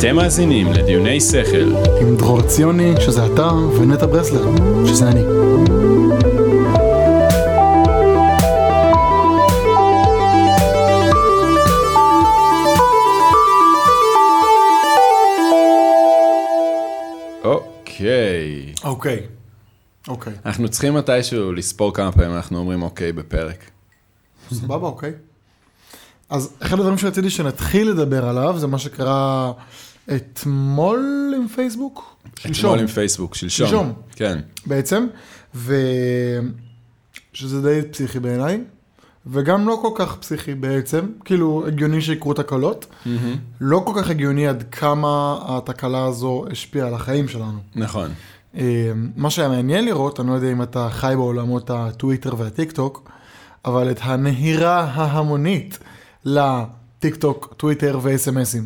אתם מאזינים לדיוני שכל עם דרור ציוני, שזה אתה, ונטע ברסלר, שזה אני. אוקיי. אנחנו צריכים מתישהו לספור כמה פעמים אנחנו אומרים אוקיי בפרק. סבבה, אוקיי. אז אחד הדברים שרציתי שנתחיל לדבר עליו, זה מה שקרה אתמול עם פייסבוק? שלשום. שלשום. כן. בעצם, שזה די פסיכי בעיניי, וגם לא כל כך פסיכי בעצם, כאילו הגיוני שיקרו תקלות, לא כל כך הגיוני עד כמה התקלה הזו השפיעה על החיים שלנו. נכון. מה שהיה מעניין לראות, אני לא יודע אם אתה חי בעולמות הטוויטר והטיקטוק, אבל את הנהירה ההמונית לטיקטוק, טוויטר ו-SMSים.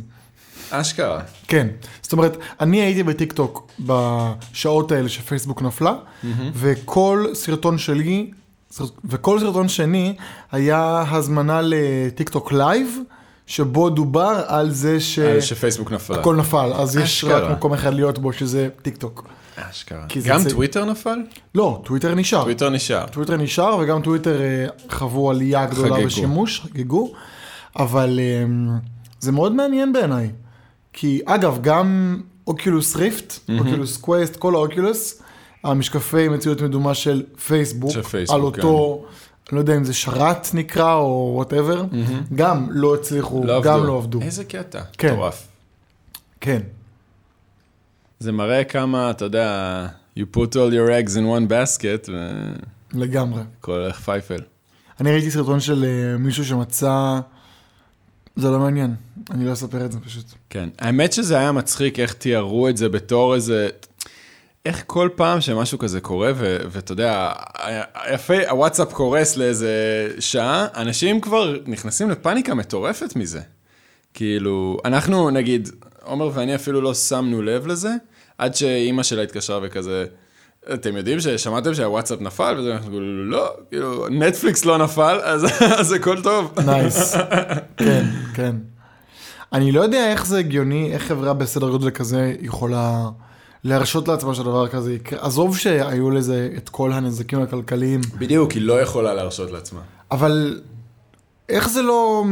אשכרה. כן. זאת אומרת, אני הייתי בטיקטוק בשעות האלה שפייסבוק נפלה, וכל סרטון שלי, וכל סרטון שני, היה הזמנה לטיקטוק לייב, שבו דובר על זה שפייסבוק נפל. הכל נפל, אז יש רק מקום אחד להיות בו, שזה טיקטוק. אשכרה. גם טוויטר נפל? לא, טוויטר נשאר. טוויטר נשאר, וגם טוויטר חוו עלייה גדולה בשימוש, חגגו, אבל זה מאוד מעניין בעיניי. כי אגב, גם אוקולוס ריפט, אוקולוס קווסט, כל האוקולוס, המשקפי מציאות מדומה של פייסבוק, על אותו, אני לא יודע אם זה שרת נקרא או וואטאבר, גם לא הצליחו, גם לא עבדו. איזה קטע, טורף. כן. זה מראה כמה, אתה יודע, you put all your eggs in one basket. לגמרי. כל פייפל. אני ראיתי סרטון של מישהו שמצא, זה לא מעניין, אני לא אספר את זה פשוט. כן, האמת שזה היה מצחיק איך תיארו את זה בתור איזה, איך כל פעם שמשהו כזה קורה, ואתה יודע, יפה, הוואטסאפ קורס לאיזה שעה, אנשים כבר נכנסים לפאניקה מטורפת מזה. כאילו, אנחנו נגיד, עומר ואני אפילו לא שמנו לב לזה, עד שאימא שלה התקשרה וכזה, אתם יודעים ששמעתם שהוואטסאפ נפל, וזה אנחנו כאילו, לא, כאילו, נטפליקס לא נפל, אז זה כל טוב. נייס, כן, כן. אני לא יודע איך זה הגיוני, איך חברה בסדר גודל כזה יכולה להרשות לעצמה שהדבר כזה יקרה. עזוב שהיו לזה את כל הנזקים הכלכליים. בדיוק, היא לא יכולה להרשות לעצמה. אבל איך זה לא,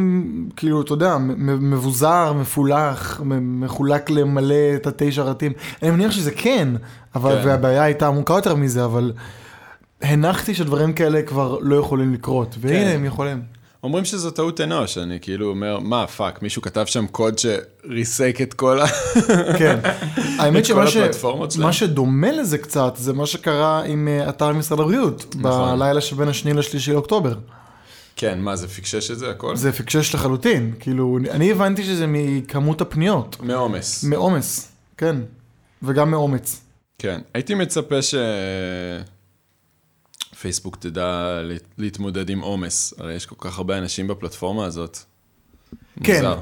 כאילו, אתה יודע, מבוזר, מפולח, מחולק למלא את ה9 שרתים? אני מניח שזה כן, אבל, והבעיה הייתה עמוקה יותר מזה, אבל הנחתי שדברים כאלה כבר לא יכולים לקרות, והנה הם יכולים. אומרים שזו טעות אנוש, אני כאילו אומר, מה, פאק, מישהו כתב שם קוד שריסק את כל הפלטפורמות שלהם. מה שדומה לזה קצת, זה מה שקרה עם אתר משרד הבריאות, בלילה שבין 2 ל-3 לאוקטובר. כן, מה, זה פיקשש את זה הכל? זה פיקשש לחלוטין, כאילו, אני הבנתי שזה מכמות הפניות. מאומס. מאומס, כן, וגם מאומץ. כן, הייתי מצפה שפייסבוק תדע להתמודד עם אומס, הרי יש כל כך הרבה אנשים בפלטפורמה הזאת. כן. מוזר.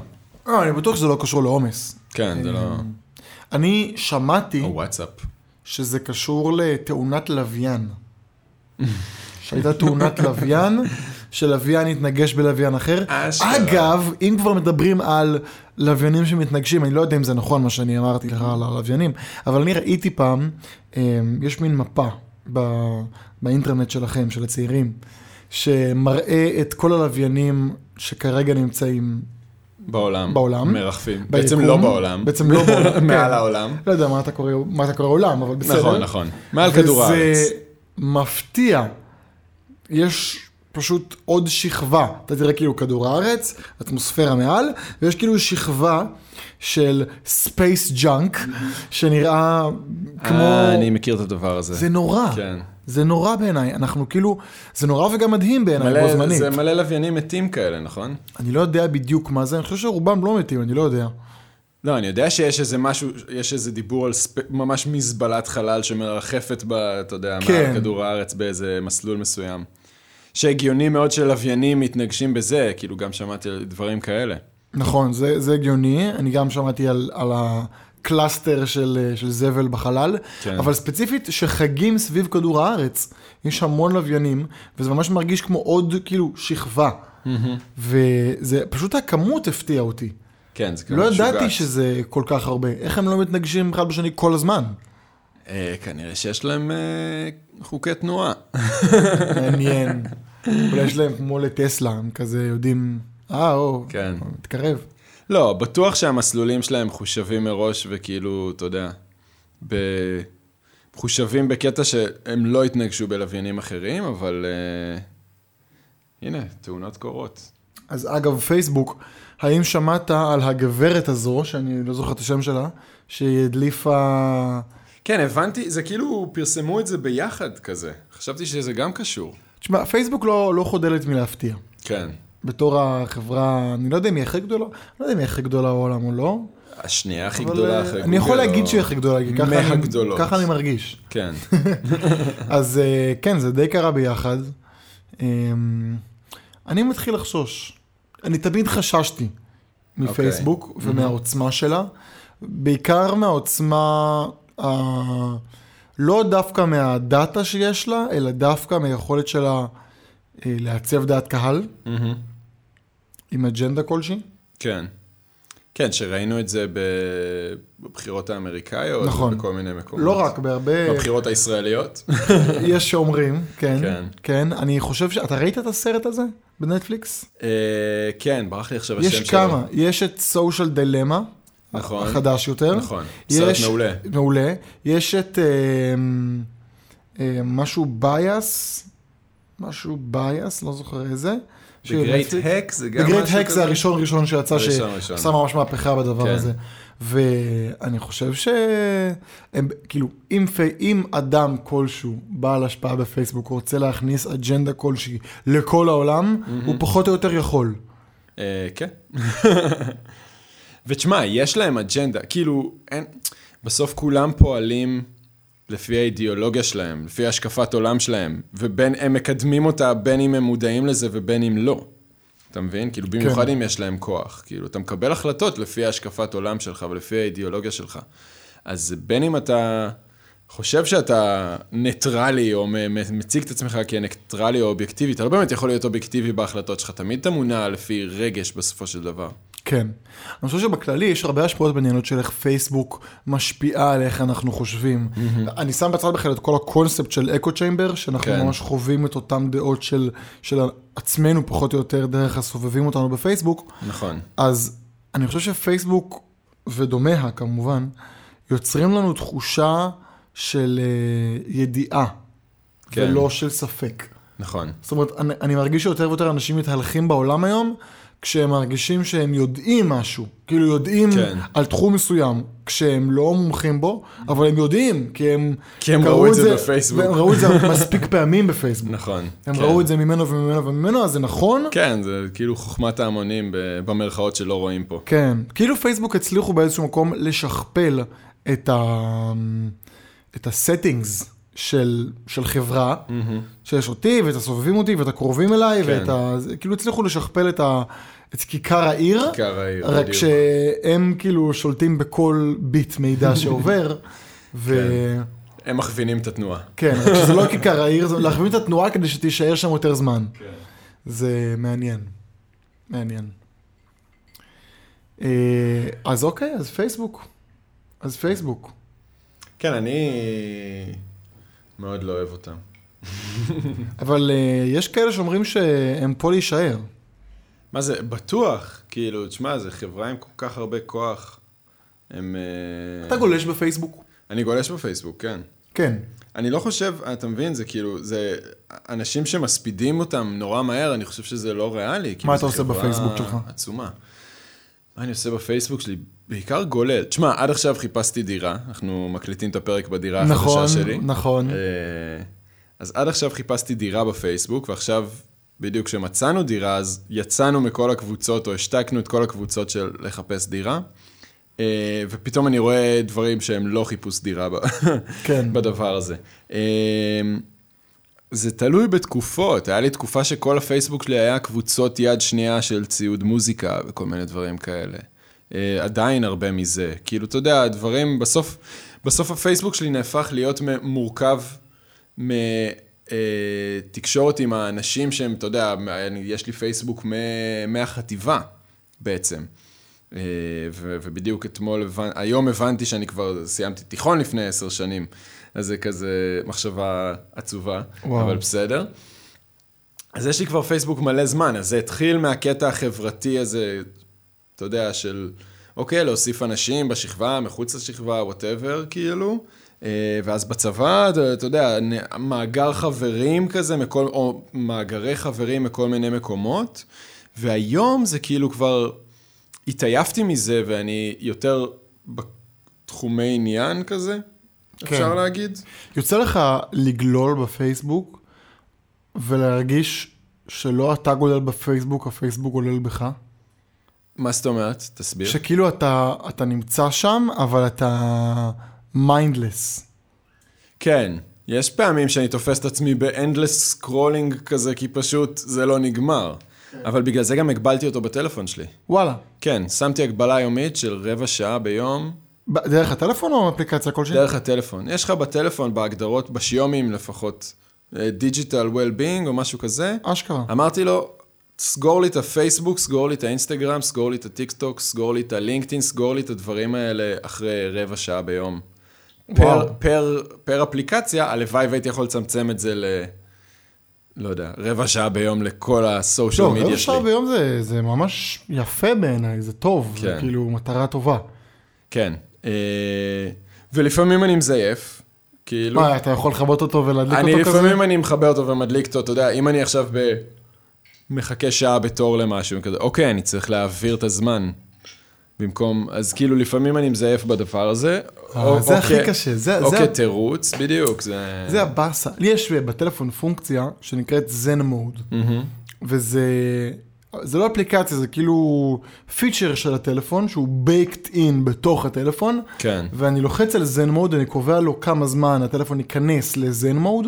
לא, אני בטוח שזה לא קשור לאומס. כן, זה לא. אני שמעתי שזה קשור לתאונת לוויין. שהייתה תאונת לוויין, שלוויין יתנגש בלוויין אחר. אגב, אם כבר מדברים על לוויינים שמתנגשים, אני לא יודע אם זה נכון מה שאני אמרתי לך על הלוויינים, אבל אני ראיתי פעם, יש מין מפה באינטרנט שלכם, של הצעירים, שמראה את כל הלוויינים שכרגע נמצאים בעולם. מרחפים. בעצם לא בעולם. מעל העולם. לא יודע מה אתה קורא עולם, אבל בסדר. נכון. מעל כדור הארץ. וזה מפתיע. יש פשוט עוד שכבה, אתה תראה כאילו כדור הארץ, אטמוספירה מעל, ויש כאילו שכבה של ספייס ג'אנק, שנראה כמו, אני מכיר את הדבר הזה. זה נורא, כן. זה נורא בעיניי, אנחנו כאילו, זה נורא וגם מדהים בעיניי, בו זמנית. זה מלא לוויינים מתים כאלה, נכון? אני לא יודע בדיוק מה זה, אני חושב שרובם לא מתים, אני לא יודע. לא, אני יודע שיש איזה משהו, יש איזה דיבור על ממש מזבלת חלל שמרחפת בה, אתה יודע, מעל כדור הארץ באיזה מסלול מסוים. שהגיוני מאוד של לוויינים מתנגשים בזה, כאילו גם שמעתי על דברים כאלה. נכון, זה הגיוני, אני גם שמעתי על הקלאסטר של זבל בחלל, כן. אבל ספציפית שחגים סביב כדור הארץ, יש המון לוויינים, וזה ממש מרגיש כמו עוד כאילו שכבה, וזה פשוט הכמות הפתיע אותי. כן, זה לא ידעתי שזה כל כך הרבה. איך הם לא מתנגשים אחד בשני כל הזמן? כנראה שיש להם חוקי תנועה. מעניין. אולי יש להם כמו לטסלה, הם כזה יודעים, או, מתקרב. לא, בטוח שהמסלולים שלהם חושבים מראש וכאילו, אתה יודע, חושבים בקטע שהם לא התנגשו בלוויינים אחרים, אבל הנה, תאונות קורות. אז אגב, פייסבוק, האם שמעת על הגברת הזו, שאני לא זוכר את השם שלה, שהיא הדליפה... כן, הבנתי, זה כאילו פרסמו את זה ביחד כזה. חשבתי שזה גם קשור. תשמע, פייסבוק לא חודלת מלהפתיע. כן. בתור החברה, אני לא יודע אם היא הכי גדולה, לא יודע אם היא הכי גדולה העולם או לא. השנייה הכי גדולה אחרי גוגל. אני יכול להגיד שהיא הכי גדולה, כי ככה אני מרגיש. כן. אז כן, זה די קרה ביחד. אני מתחיל לחשוש. אני תמיד חששתי מפייסבוק ומהעוצמה שלה. בעיקר מהעוצמה... לא דווקא מהדאטה שיש לה, אלא דווקא מהיכולת שלה לעצב דעת קהל, עם אג'נדה כלשהי. כן. כן, שראינו את זה בבחירות האמריקאיות, נכון. בכל מיני מקומות. לא רק, בהרבה... בבחירות הישראליות. יש שאומרים, כן. כן. כן, אני חושב ש... אתה ראית את הסרט הזה בנטפליקס? כן, ברח לי עכשיו השם שלו. יש כמה, יש את Social Dilemma, נכון. החדש יותר. נכון. סרט מעולה. מעולה. יש את משהו בייס, לא זוכר איזה. The Great Hack זה גם משהו כזה. The Great Hack זה הראשון שיצא, שעשה ממש מהפכה בדבר הזה. ואני חושב כאילו, אם אדם כלשהו בעל השפעה בפייסבוק, רוצה להכניס אג'נדה כלשהי לכל העולם, הוא פחות או יותר יכול. כן. ותשמע, יש להם אג'נדה, כאילו, בסוף כולם פועלים לפי האידיאולוגיה שלהם, לפי השקפת עולם שלהם, ובין הם מקדמים אותה, בין אם הם מודעים לזה ובין אם לא. אתה מבין? כאילו, במיוחד אם יש להם כוח. כאילו, אתה מקבל החלטות לפי השקפת עולם שלך ולפי האידיאולוגיה שלך. אז בין אם אתה חושב שאתה ניטרלי, או מציג את עצמך כניטרלי או אובייקטיבי, אתה לא באמת יכול להיות אובייקטיבי בהחלטות שלך, תמיד אתה מונע לפי רגש בסופו של דבר. כן. אני חושב שבכללי יש הרבה השפעות בעניינות של איך פייסבוק משפיעה על איך אנחנו חושבים. אני שם בצד בכלל את כל הקונספט של אקו צ'יימבר, שאנחנו ממש חווים את אותם דעות של עצמנו פחות או יותר דרך הסובבים אותנו בפייסבוק. נכון. אז אני חושב שפייסבוק ודומיה כמובן, יוצרים לנו תחושה של ידיעה, ולא של ספק. נכון. זאת אומרת, אני מרגיש שיותר ויותר אנשים מתהלכים בעולם היום, כשהם מרגישים שהם יודעים משהו, כאילו יודעים על תחום מסוים, כשהם לא מומחים בו, אבל הם יודעים, כי הם ראו את זה בפייסבוק. הם ראו את זה מספיק פעמים בפייסבוק. נכון. הם ראו את זה ממנו וממנו וממנו, אז זה נכון. כן, זה כאילו חוכמת ההמונים במרכאות שלא רואים פה. כן, כאילו פייסבוק הצליחו באיזשהו מקום לשכפל את ה-settings של חברה, שיש אותי, ואת הסובבים אותי, ואת הקרובים אליי, כאילו הצליחו לשכפל את כיכר העיר, רק שהם כאילו שולטים בכל ביט מידע שעובר, הם מכווינים את התנועה. כן, רק שזה לא כיכר העיר, זה להכווין את התנועה כדי שתישאר שם יותר זמן. זה מעניין. מעניין. אז אוקיי, אז פייסבוק. אז פייסבוק. כן, אני... מאוד לא אוהב אותם. אבל יש כאלה שאומרים שהם פה להישאר. מה זה? בטוח. כאילו, תשמע, זה חברה עם כל כך הרבה כוח. הם... אתה גולש בפייסבוק? אני גולש בפייסבוק, כן. כן. אני לא חושב, אתה מבין, זה כאילו, זה אנשים שמספידים אותם נורא מהר, אני חושב שזה לא ריאלי. מה אתה עושה בפייסבוק שלך? עצומה. מה אני עושה בפייסבוק שלי? בעיקר גולל. תשמע, עד עכשיו חיפשתי דירה, אנחנו מקליטים את הפרק בדירה החדשה שלי. נכון, נכון. אז עד עכשיו חיפשתי דירה בפייסבוק, ועכשיו בדיוק כשמצאנו דירה, אז יצאנו מכל הקבוצות, או השתקנו את כל הקבוצות של לחפש דירה, ופתאום אני רואה דברים שהם לא חיפוש דירה בדבר הזה. זה תלוי בתקופות, היה לי תקופה שכל הפייסבוק שלי היה קבוצות יד שנייה של ציוד מוזיקה, וכל מיני דברים כאלה. עדיין הרבה מזה. כאילו, אתה יודע, הדברים, בסוף הפייסבוק שלי נהפך להיות מורכב מתקשורת עם האנשים שהם, אתה יודע, יש לי פייסבוק מהחטיבה בעצם. ובדיוק אתמול, היום הבנתי שאני כבר סיימתי תיכון לפני 10 שנים, אז זה כזה מחשבה עצובה, אבל בסדר. אז יש לי כבר פייסבוק מלא זמן, אז זה התחיל מהקטע החברתי הזה, אתה יודע, של אוקיי, להוסיף אנשים בשכבה, מחוץ לשכבה, whatever, כאילו, ואז בצבא, אתה יודע, מאגר חברים כזה, או מאגרי חברים מכל מיני מקומות, והיום זה כאילו כבר התעייפתי מזה, ואני יותר בתחומי עניין כזה, אפשר להגיד. יוצא לך לגלול בפייסבוק, ולהרגיש שלא אתה גולל בפייסבוק, הפייסבוק גולל בך? מה זאת אומרת? תסביר. שכאילו אתה נמצא שם, אבל אתה מיינדלס. כן, יש פעמים שאני תופס את עצמי באנדלס סקרולינג כזה, כי פשוט זה לא נגמר. אבל בגלל זה גם הגבלתי אותו בטלפון שלי. וואלה. כן, שמתי הגבלה יומית של 15 דקות ביום. דרך הטלפון או אפליקציה כלשהי? דרך הטלפון. יש לך בטלפון, בהגדרות, בשיומים לפחות, דיג'יטל ווילבינג או משהו כזה. אשכרה. אמרתי לו, סגור לי את הפייסבוק, סגור לי את האינסטגרם, סגור לי את הטיקטוק, סגור לי את הלינקדאין, סגור לי את הדברים האלה אחרי 15 דקות ביום. פר אפליקציה, הלוואי והייתי יכול לצמצם את זה ל... לא יודע, 15 דקות ביום לכל הסושיאל מידיה שלי. לא, 15 דקות ביום זה ממש יפה בעיניי, זה טוב, זה כאילו מטרה טובה. כן, ולפעמים אני מזייף, כאילו... מה, אתה יכול לחבר אותו ולהדליק אותו כזה? לפעמים אני מחבר אותו ומדליק אותו, אתה יודע, אם אני עכשיו מחכה 15 דקות בתור למשהו, כזה, אוקיי, אני צריך להעביר את הזמן במקום, אז כאילו לפעמים אני מזייף בדבר הזה. זה הכי קשה. או כתירוץ, בדיוק. זה הבאסה. לי יש בטלפון פונקציה שנקראת Zen Mode, וזה לא אפליקציה, זה כאילו פיצ'ר של הטלפון, שהוא baked in בתוך הטלפון, ואני לוחץ על Zen Mode, אני קובע לו כמה זמן הטלפון ייכנס ל-Zen Mode,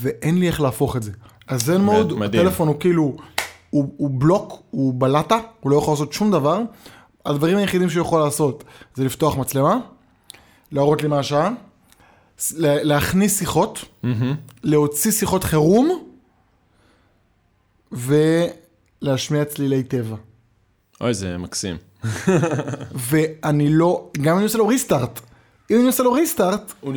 ואין לי איך להפוך את זה. ה-Zen Mode, הטלפון הוא כאילו, הוא בלוק, הוא בלטה, הוא לא יכול לעשות שום דבר, הדברים היחידים שהוא יכול לעשות, זה לפתוח מצלמה, להראות לי מה השעה, להכניס שיחות, להוציא שיחות חירום, ולהשמיע צלילי טבע. אוי, זה מקסים. ואני לא, גם אני עושה לו ריסטארט, אם אני עושה לו ריסטארט, הוא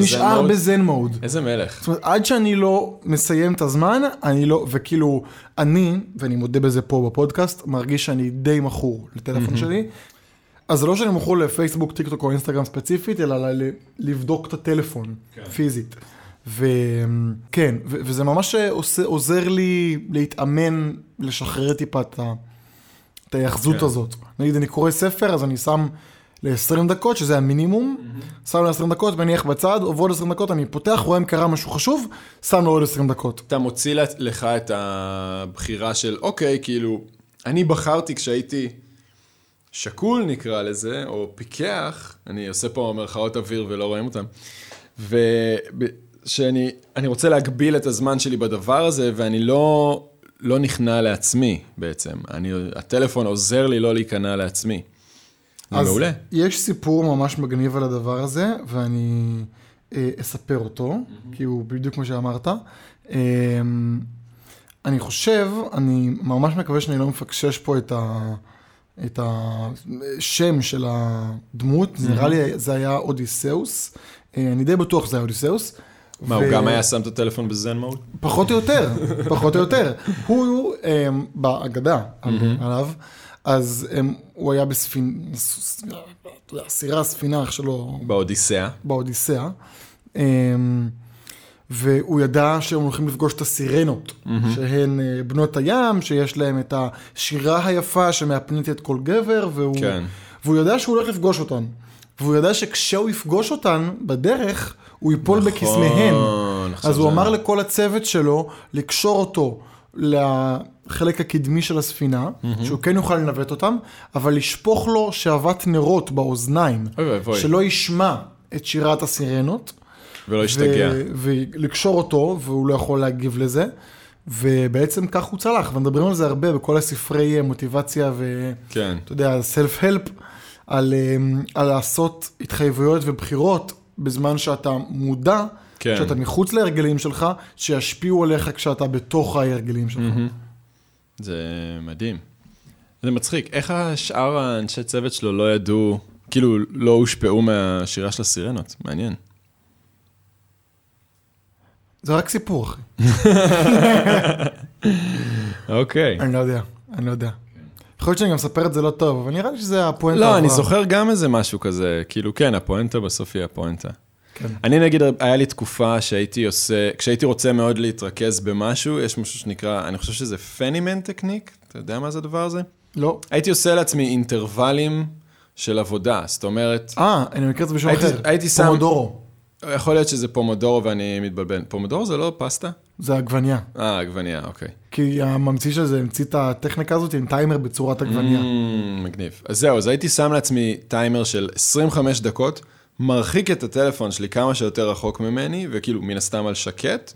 נשאר בזן מוד. איזה מלך. זאת אומרת, עד שאני לא מסיים את הזמן, אני לא, וכאילו, ואני מודה בזה פה בפודקאסט, מרגיש שאני די מכור לטלפון שלי. אז זה לא שאני מכור לפייסבוק, טיק טוק או אינסטגרם ספציפית, אלא לבדוק את הטלפון, פיזית. וכן, וזה ממש עוזר לי להתאמן, לשחרר טיפה את היחזות הזאת. נגיד, אני קורא ספר, אז אני שם... ל-20 דקות, שזה המינימום, שם ל-20 דקות, מניח בצד, עובד 20 דקות, אני פותח, רואה אם קרה משהו חשוב, שם לו עוד 20 דקות. אתה מוציא לך את הבחירה של, אוקיי, כאילו, אני בחרתי כשהייתי שקול, נקרא לזה, או פיקח, אני עושה פה מרכאות אוויר ולא רואים אותם, שאני רוצה להגביל את הזמן שלי בדבר הזה, ואני לא נכנע לעצמי בעצם. הטלפון עוזר לי לא להיכנע לעצמי. אז יש סיפור ממש מגניב על הדבר הזה, ואני אספר אותו, כי הוא בדיוק כמו שאמרת. אני חושב, אני ממש מקווה שאני לא מפקשש פה את השם של הדמות, נראה לי זה היה אודיסאוס, אני די בטוח שזה היה אודיסאוס. מה, הוא גם היה שם את הטלפון בזן מוד? פחות או יותר, פחות או יותר. הוא באגדה עליו, אז הוא היה בסירה הספינה שלו. באודיסאה. באודיסאה. והוא ידע שהם הולכים לפגוש את הסירנות, שהן בנות הים, שיש להם את השירה היפה שמאפנית את כל גבר, והוא יודע שהוא הולך לפגוש אותן. והוא ידע שכשהוא יפגוש אותן בדרך, הוא ייפול בכסמיהן. אז הוא אמר לכל הצוות שלו לקשור אותו לחלק הקדמי של הספינה, שהוא כן יוכל לנווט אותם, אבל לשפוך לו שעבת נרות באוזניים, שלא ישמע את שירת הסירנות, ולא ישתגע. ולקשור אותו, והוא לא יכול להגיב לזה, ובעצם כך הוא צלח, ומדברים על זה הרבה בכל הספרי מוטיבציה, ואתה יודע, סלף-הלפ, על לעשות התחייבויות ובחירות, בזמן שאתה מודע, כשאתה מחוץ להרגלים שלך, שישפיעו עליך כשאתה בתוך ההרגלים שלך. זה מדהים. זה מצחיק. איך השאר האנשי צוות שלו לא ידעו, כאילו לא הושפעו מהשירה של הסירנות? מעניין. זה רק סיפור, אחי. אוקיי. אני לא יודע. יכול להיות שאני גם מספר את זה לא טוב, אבל נראה לי שזה הפואנטה. לא, אני זוכר גם איזה משהו כזה, כאילו כן, הפואנטה בסוף היא הפואנטה. אני נגיד, היה לי תקופה שהייתי עושה, כשהייתי רוצה מאוד להתרכז במשהו, יש משהו שנקרא, אני חושב שזה פנימן טקניק, אתה יודע מה זה הדבר הזה? לא. הייתי עושה לעצמי אינטרוולים של עבודה, זאת אומרת... אני מכיר את זה בשום אחר. הייתי שם... פומודורו. יכול להיות שזה פומודורו ואני מתבלבן. פומודורו זה לא פסטה? זה עגבניה. עגבניה, אוקיי. כי הממציא של זה, המציא את הטכניקה הזאת עם טיימר בצורת עגבניה. מגניב. אז זהו, אז הייתי שם לעצמי טיימר של 25 דקות, מרחיק את הטלפון שלי כמה שיותר רחוק ממני, וכאילו מן הסתם על שקט,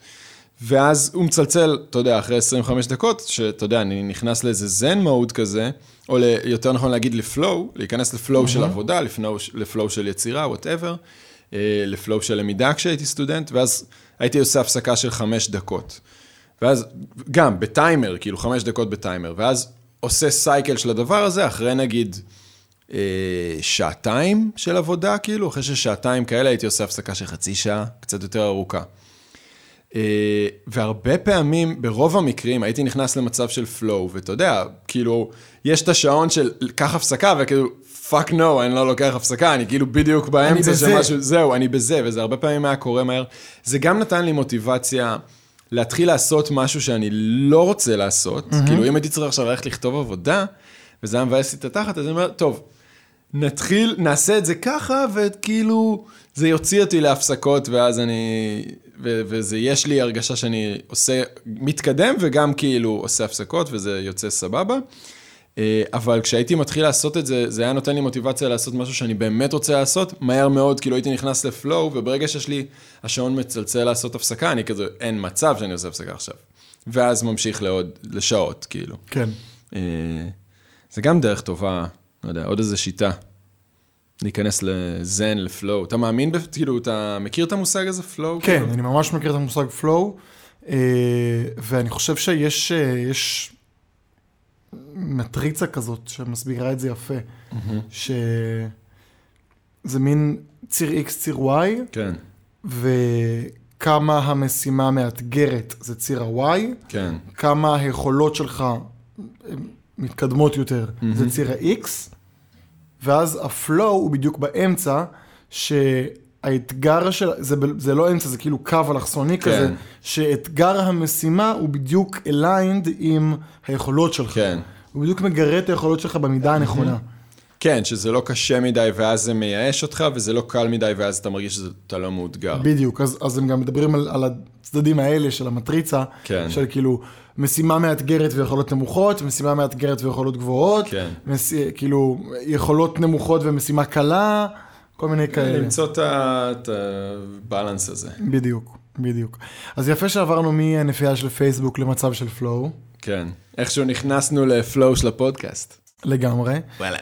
ואז הוא מצלצל, אתה יודע, אחרי 25 דקות, שאתה יודע, אני נכנס לאיזה זן מוד כזה, או יותר נכון להגיד לפלואו, להיכנס לפלואו של עבודה, לפלואו של יצירה, whatever, לפלואו של למידה כשהייתי סטודנט, ואז הייתי עושה הפסקה של 5 דקות. ואז גם בטיימר, כאילו 5 דקות בטיימר, ואז עושה סייקל של הדבר הזה, אחרי נגיד... שעתיים של עבודה, כאילו, אחרי ששעתיים כאלה הייתי עושה הפסקה של חצי שעה, קצת יותר ארוכה. והרבה פעמים, ברוב המקרים, הייתי נכנס למצב של flow, ואתה יודע, כאילו, יש את השעון של קח הפסקה, וכאילו, fuck no, אני לא לוקח הפסקה, אני כאילו בדיוק באמצע של משהו, זהו, אני בזה, וזה הרבה פעמים היה קורה מהר. זה גם נתן לי מוטיבציה להתחיל לעשות משהו שאני לא רוצה לעשות, כאילו, אם הייתי צריך עכשיו ללכת לכתוב עבודה, וזה היה מבאס לי את התחת, אז אני אומר, טוב, נתחיל, נעשה את זה ככה, וכאילו, זה יוציא אותי להפסקות, ואז אני, וזה יש לי הרגשה שאני עושה, מתקדם, וגם כאילו עושה הפסקות, וזה יוצא סבבה, אבל כשהייתי מתחיל לעשות את זה, זה היה נותן לי מוטיבציה לעשות משהו שאני באמת רוצה לעשות, מהר מאוד, כאילו הייתי נכנס לפלואו, וברגע שיש לי, השעון מצלצל לעשות הפסקה, אני כזה, אין מצב שאני עושה הפסקה עכשיו, ואז ממשיך לעוד, לשעות, כאילו. כן. זה גם דרך טובה, לא יודע, עוד איזו שיטה, להיכנס לזן, לפלואו. אתה מאמין, כאילו, אתה מכיר את המושג הזה, פלואו? כן, כאילו? אני ממש מכיר את המושג פלואו, ואני חושב שיש מטריצה כזאת שמסבירה את זה יפה, שזה מין ציר X, ציר Y, כן. וכמה המשימה מאתגרת זה ציר ה-Y, כן. כמה היכולות שלך... מתקדמות יותר, זה ציר ה-X, ואז ה-flow הוא בדיוק באמצע, שהאתגר של, זה לא אמצע, זה כאילו קו אלכסוני כזה, שאתגר המשימה הוא בדיוק aligned עם היכולות שלך. הוא בדיוק מגרה את היכולות שלך במידה הנכונה. כן, שזה לא קשה מדי ואז זה מייאש אותך, וזה לא קל מדי ואז אתה מרגיש שאתה לא מאותגר. בדיוק, אז הם גם מדברים על הצדדים האלה של המטריצה, של כאילו, משימה מאתגרת ויכולות נמוכות, משימה מאתגרת ויכולות גבוהות, כן. כאילו, יכולות נמוכות ומשימה קלה, כל מיני כאלה. למצוא את הבאלנס הזה. בדיוק, בדיוק. אז יפה שעברנו מהנפייה של פייסבוק למצב של פלואו. כן, איכשהו נכנסנו לפלואו של הפודקאסט. לגמרי. וואלה.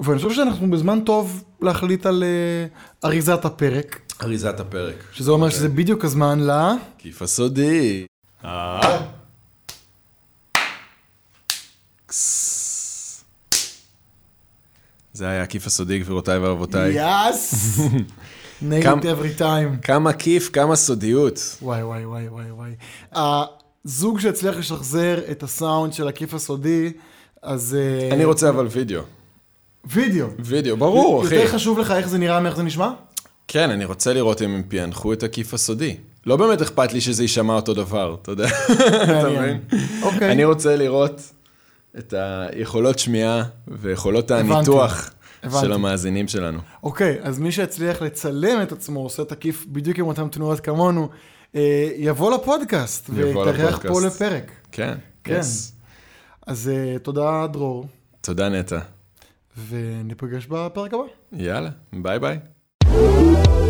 ואני חושב שאנחנו בזמן טוב להחליט על אריזת הפרק. אריזת הפרק. שזה אומר שזה בדיוק הזמן לה... כיף הסודי. זה היה כיף הסודי, גבירותיי ורבותיי. יאס! Nailed every time. כמה כיף, כמה סודיות. וואי, וואי, וואי, וואי, וואי. הזוג שהצליח לשחזר את הסאונד של הכיף הסודי, אז... אני רוצה אבל וידאו. וידאו? וידאו, ברור, אחי. יותר חשוב לך איך זה נראה, מאיך זה נשמע? כן, אני רוצה לראות אם הם פיענחו את הכיף הסודי. לא באמת אכפת לי שזה יישמע אותו דבר, אתה יודע. אני רוצה לראות... את היכולות שמיעה ויכולות הניתוח של המאזינים שלנו. אוקיי, אז מי שהצליח לצלם את עצמו, עושה תקיף בדיוק עם אותם תנועות כמונו, יבוא לפודקאסט ויתארח פה לפרק. כן, כן. אז תודה דרור. תודה נטע. וניפגש בפרק הבא. יאללה, ביי ביי.